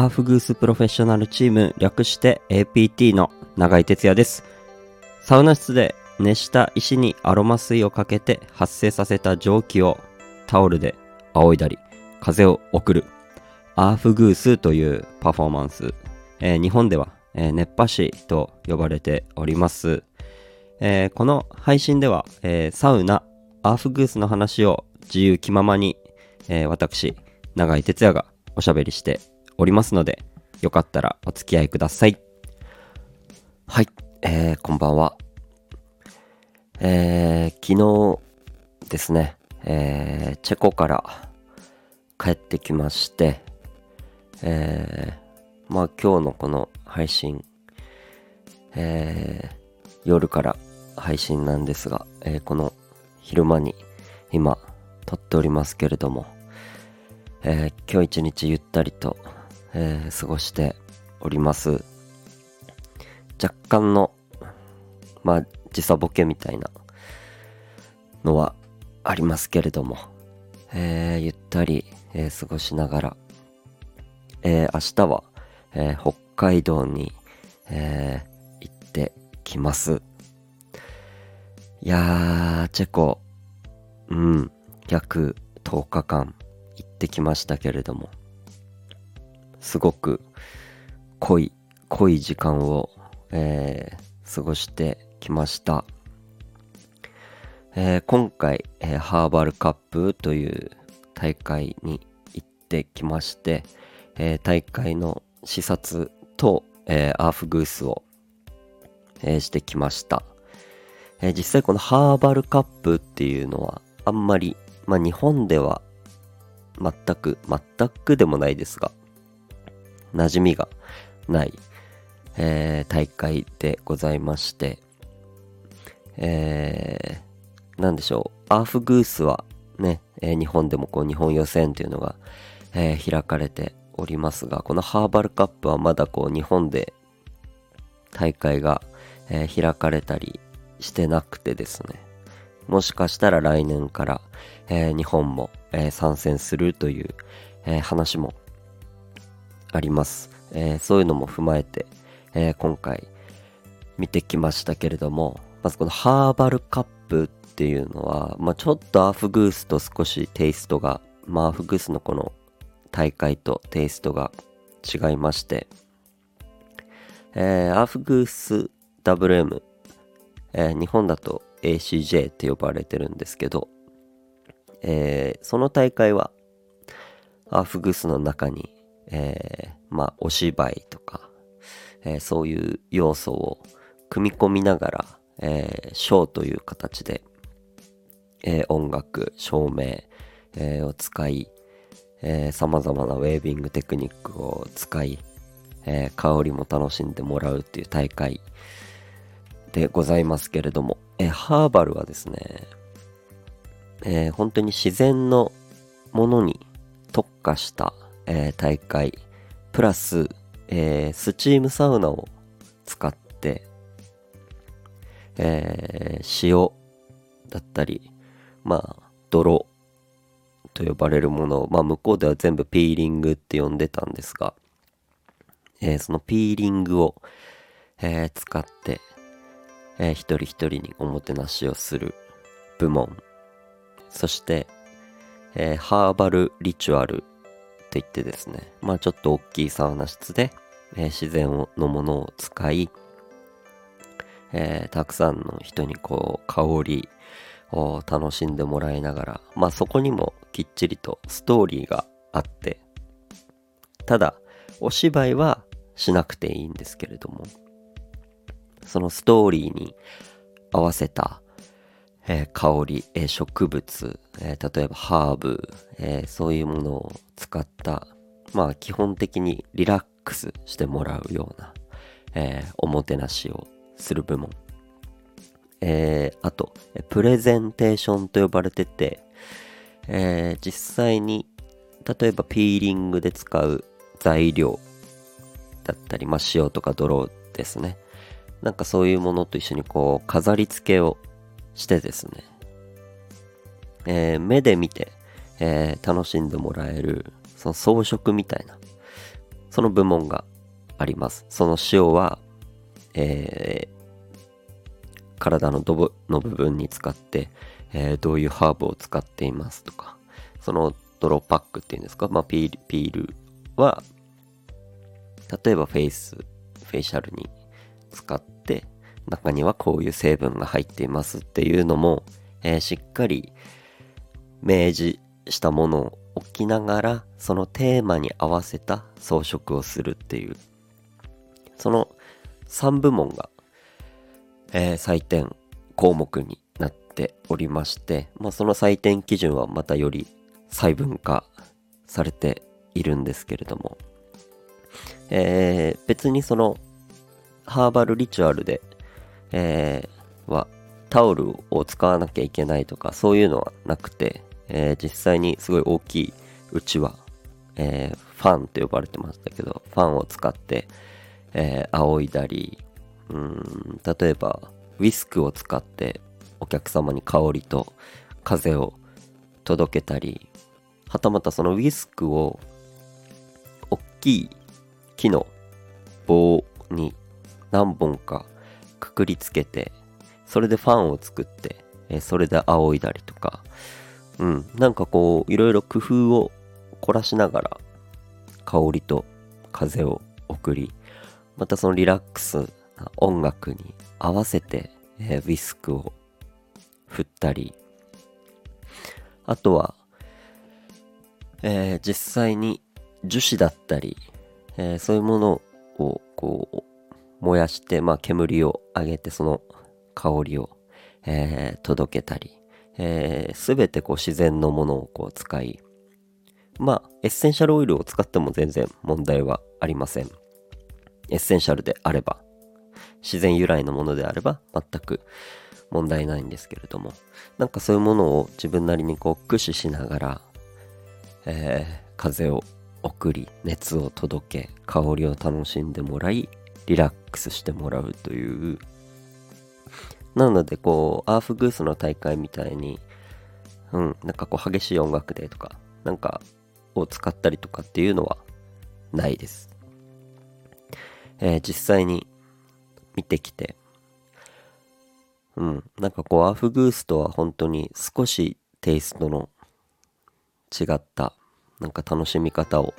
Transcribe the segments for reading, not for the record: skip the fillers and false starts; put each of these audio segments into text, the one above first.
アーフグースプロフェッショナルチーム、略して APT の永井哲也です。サウナ室で熱した石にアロマ水をかけて発生させた蒸気をタオルで仰いだり風を送るアーフグースというパフォーマンス、日本では、熱波師と呼ばれております。この配信では、サウナアーフグースの話を自由気ままに、私永井哲也がおしゃべりしておりますので、よかったらお付き合いください。はい、こんばんは。昨日ですね、チェコから帰ってきまして、今日のこの配信、夜から配信なんですが、この昼間に今撮っておりますけれども、今日一日ゆったりと、過ごしております。若干の時差ボケみたいなのはありますけれども、ゆったり、過ごしながら、明日は、北海道に、行ってきます。いやー、チェコ約10日間行ってきましたけれども、すごく濃い時間を、過ごしてきました。今回、ハーバルカップという大会に行ってきまして、大会の視察と、アーフグースを、してきました。実際このハーバルカップっていうのはあんまり、日本では全くでもないですが馴染みがない、大会でございまして、なんでしょう、アーフグースはね、日本でもこう日本予選というのが、開かれておりますが、このハーバルカップはまだこう日本で大会が、開かれたりしてなくてですね、もしかしたら来年から、日本も、参戦するという、話もあります。そういうのも踏まえて、今回見てきましたけれども、まずこのハーバルカップっていうのは、ちょっとアーフグースと少しテイストが、アーフグースのこの大会とテイストが違いまして、アーフグース WM、日本だと ACJ って呼ばれてるんですけど、その大会はアーフグースの中にお芝居とか、そういう要素を組み込みながら、ショーという形で、音楽、照明、を使い、様々なウェービングテクニックを使い、香りも楽しんでもらうっていう大会でございますけれども、ハーバルはですね、本当に自然のものに特化した大会プラス、スチームサウナを使って、塩だったり、泥と呼ばれるものを、向こうでは全部ピーリングって呼んでたんですが、そのピーリングを、使って、一人一人におもてなしをする部門、そして、ハーバルリチュアルって言ってですね、ちょっと大きいサウナ室で、自然のものを使い、たくさんの人にこう香りを楽しんでもらいながら、そこにもきっちりとストーリーがあって、ただお芝居はしなくていいんですけれども、そのストーリーに合わせた、香り、植物、例えばハーブ、そういうものを使った、基本的にリラックスしてもらうような、おもてなしをする部門、あとプレゼンテーションと呼ばれてて、実際に例えばピーリングで使う材料だったり、塩とか泥ですね、そういうものと一緒にこう飾り付けをしてですね、目で見て、楽しんでもらえるその装飾みたいなその部門があります。その塩は、体のの部分に使って、どういうハーブを使っていますとか、その泥パックっていうんですか、まあ、ピールは例えばフェイシャルに使って、中にはこういう成分が入っていますっていうのも、しっかり明示したものを置きながら、そのテーマに合わせた装飾をするっていう、その3部門が、採点項目になっておりまして、まあ、その採点基準はまたより細分化されているんですけれども、別にそのハーバルリチュアルで、はタオルを使わなきゃいけないとかそういうのはなくて、実際にすごい大きいうちは、ファンと呼ばれてましたけど、ファンを使って、仰いだり、例えばウィスクを使ってお客様に香りと風を届けたり、はたまたそのウィスクを大きい木の棒に何本かくくりつけて、それでファンを作って、それで仰いだりとか、なんかこういろいろ工夫を凝らしながら香りと風を送り、またそのリラックスな音楽に合わせて、ウィスクを振ったり、あとは、実際に樹脂だったり、そういうものをこう燃やして、まあ、煙を上げてその香りを、届けたり、すべてこう自然のものをこう使い、まあエッセンシャルオイルを使っても全然問題はありません。エッセンシャルであれば、自然由来のものであれば全く問題ないんですけれども、なんかそういうものを自分なりにこう駆使しながら、風を送り、熱を届け、香りを楽しんでもらい、リラックスしてもらうという、なのでこうアーフグースの大会みたいに、なんかこう激しい音楽でとかなんかを使ったりとかっていうのはないです。実際に見てきて、なんかこうアーフグースとは本当に少しテイストの違ったなんか楽しみ方を、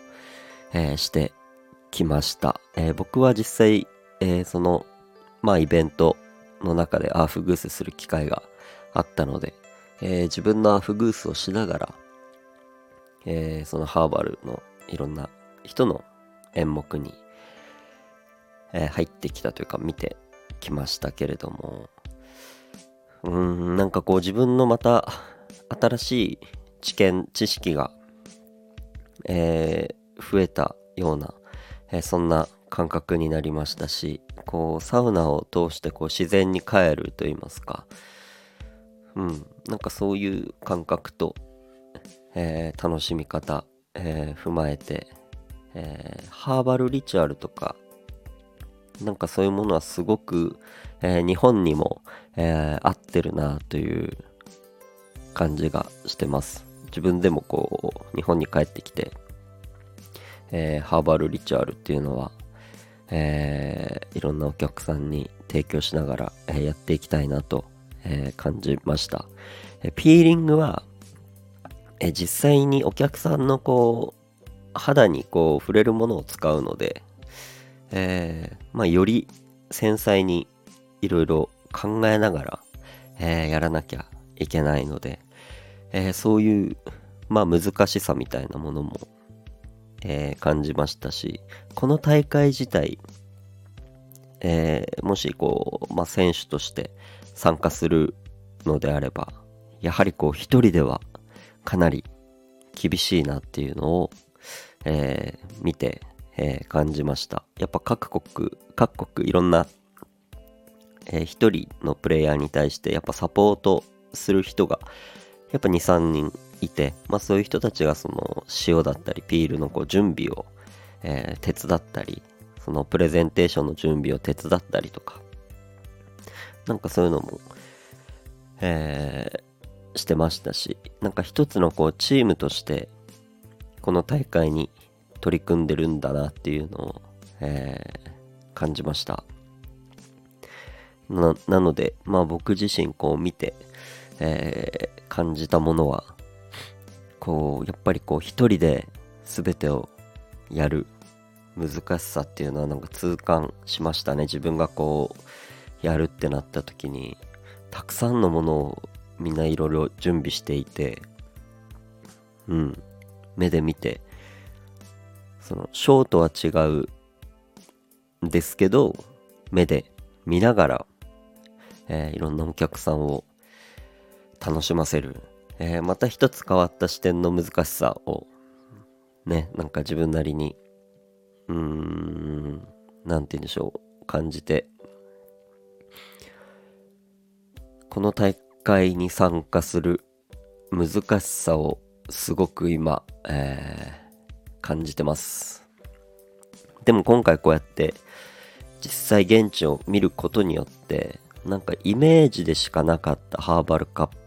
してきました。僕は実際、そのまあイベントの中でアーフグースする機会があったので、自分のアーフグースをしながら、そのハーバルのいろんな人の演目に、入ってきたというか見てきましたけれども、なんかこう自分のまた新しい知識が、増えたような、そんな感覚になりましたし、こうサウナを通してこう自然に帰るといいますか、なんかそういう感覚と、楽しみ方、踏まえて、ハーバルリチュアルとかなんかそういうものはすごく、日本にも、合ってるなという感じがしてます。自分でもこう日本に帰ってきて、ハーバルリチュアルっていうのは、いろんなお客さんに提供しながら、やっていきたいなと、感じました。ピーリングは、実際にお客さんのこう肌にこう触れるものを使うので、まあ、より繊細にいろいろ考えながら、やらなきゃいけないので、そういう、まあ、難しさみたいなものも、感じましたし、この大会自体、もしこう、まあ、選手として参加するのであれば、やはりこう一人ではかなり厳しいなっていうのを、見て、感じました。やっぱ各国いろんな、一人のプレイヤーに対してやっぱサポートする人がやっぱ 2,3 人いて、まあ、そういう人たちがその塩だったりピールのこう準備を、手伝ったり、そのプレゼンテーションの準備を手伝ったりとか、なんかそういうのも、してましたし、なんか一つのこうチームとしてこの大会に取り組んでるんだなっていうのを、感じました。 なので、まあ、僕自身こう見て、感じたものはこうやっぱりこう一人で全てをやる難しさっていうのはなんか痛感しましたね。自分がこうやるってなった時にたくさんのものをみんないろいろ準備していて、目で見てそのショーとは違うんですけど目で見ながら、いろんなお客さんを楽しませる、また一つ変わった視点の難しさをね、なんか自分なりになんて言うんでしょう、感じて、この大会に参加する難しさをすごく今、感じてます。でも今回こうやって実際現地を見ることによってなんかイメージでしかなかったハーバルカップ、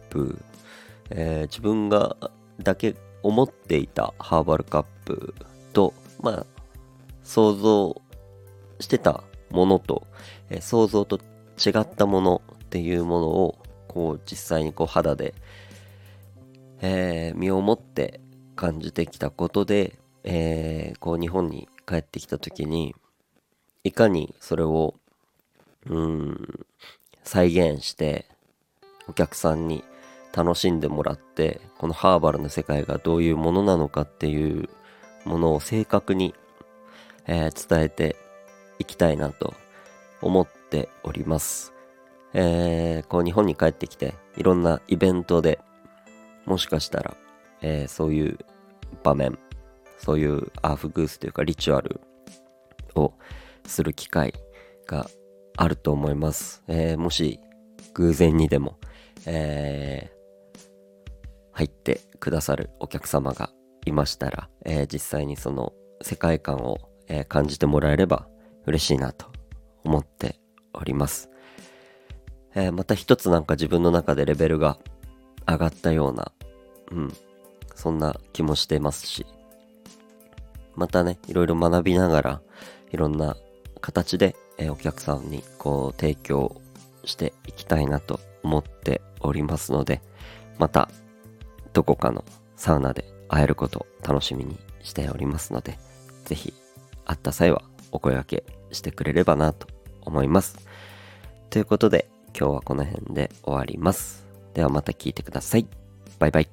自分がだけ思っていたハーバルカップと、まあ想像してたものと、想像と違ったものっていうものをこう実際にこう肌で、身をもって感じてきたことで、こう日本に帰ってきた時にいかにそれを再現してお客さんに楽しんでもらって、このハーバルの世界がどういうものなのかっていうものを正確に伝えていきたいなと思っております。こう日本に帰ってきていろんなイベントでもしかしたら、そういう場面、そういうアーフグースというかリチュアルをする機会があると思います。もし偶然にでも、入ってくださるお客様がいましたら、実際にその世界観を感じてもらえれば嬉しいなと思っております。また一つなんか自分の中でレベルが上がったような、そんな気もしてますし、またね、いろいろ学びながらいろんな形でお客さんにこう提供していきたいなと思っておりますので、またどこかのサウナで会えることを楽しみにしておりますので、ぜひ会った際はお声掛けしてくれればなと思います。ということで今日はこの辺で終わります。ではまた聞いてください。バイバイ。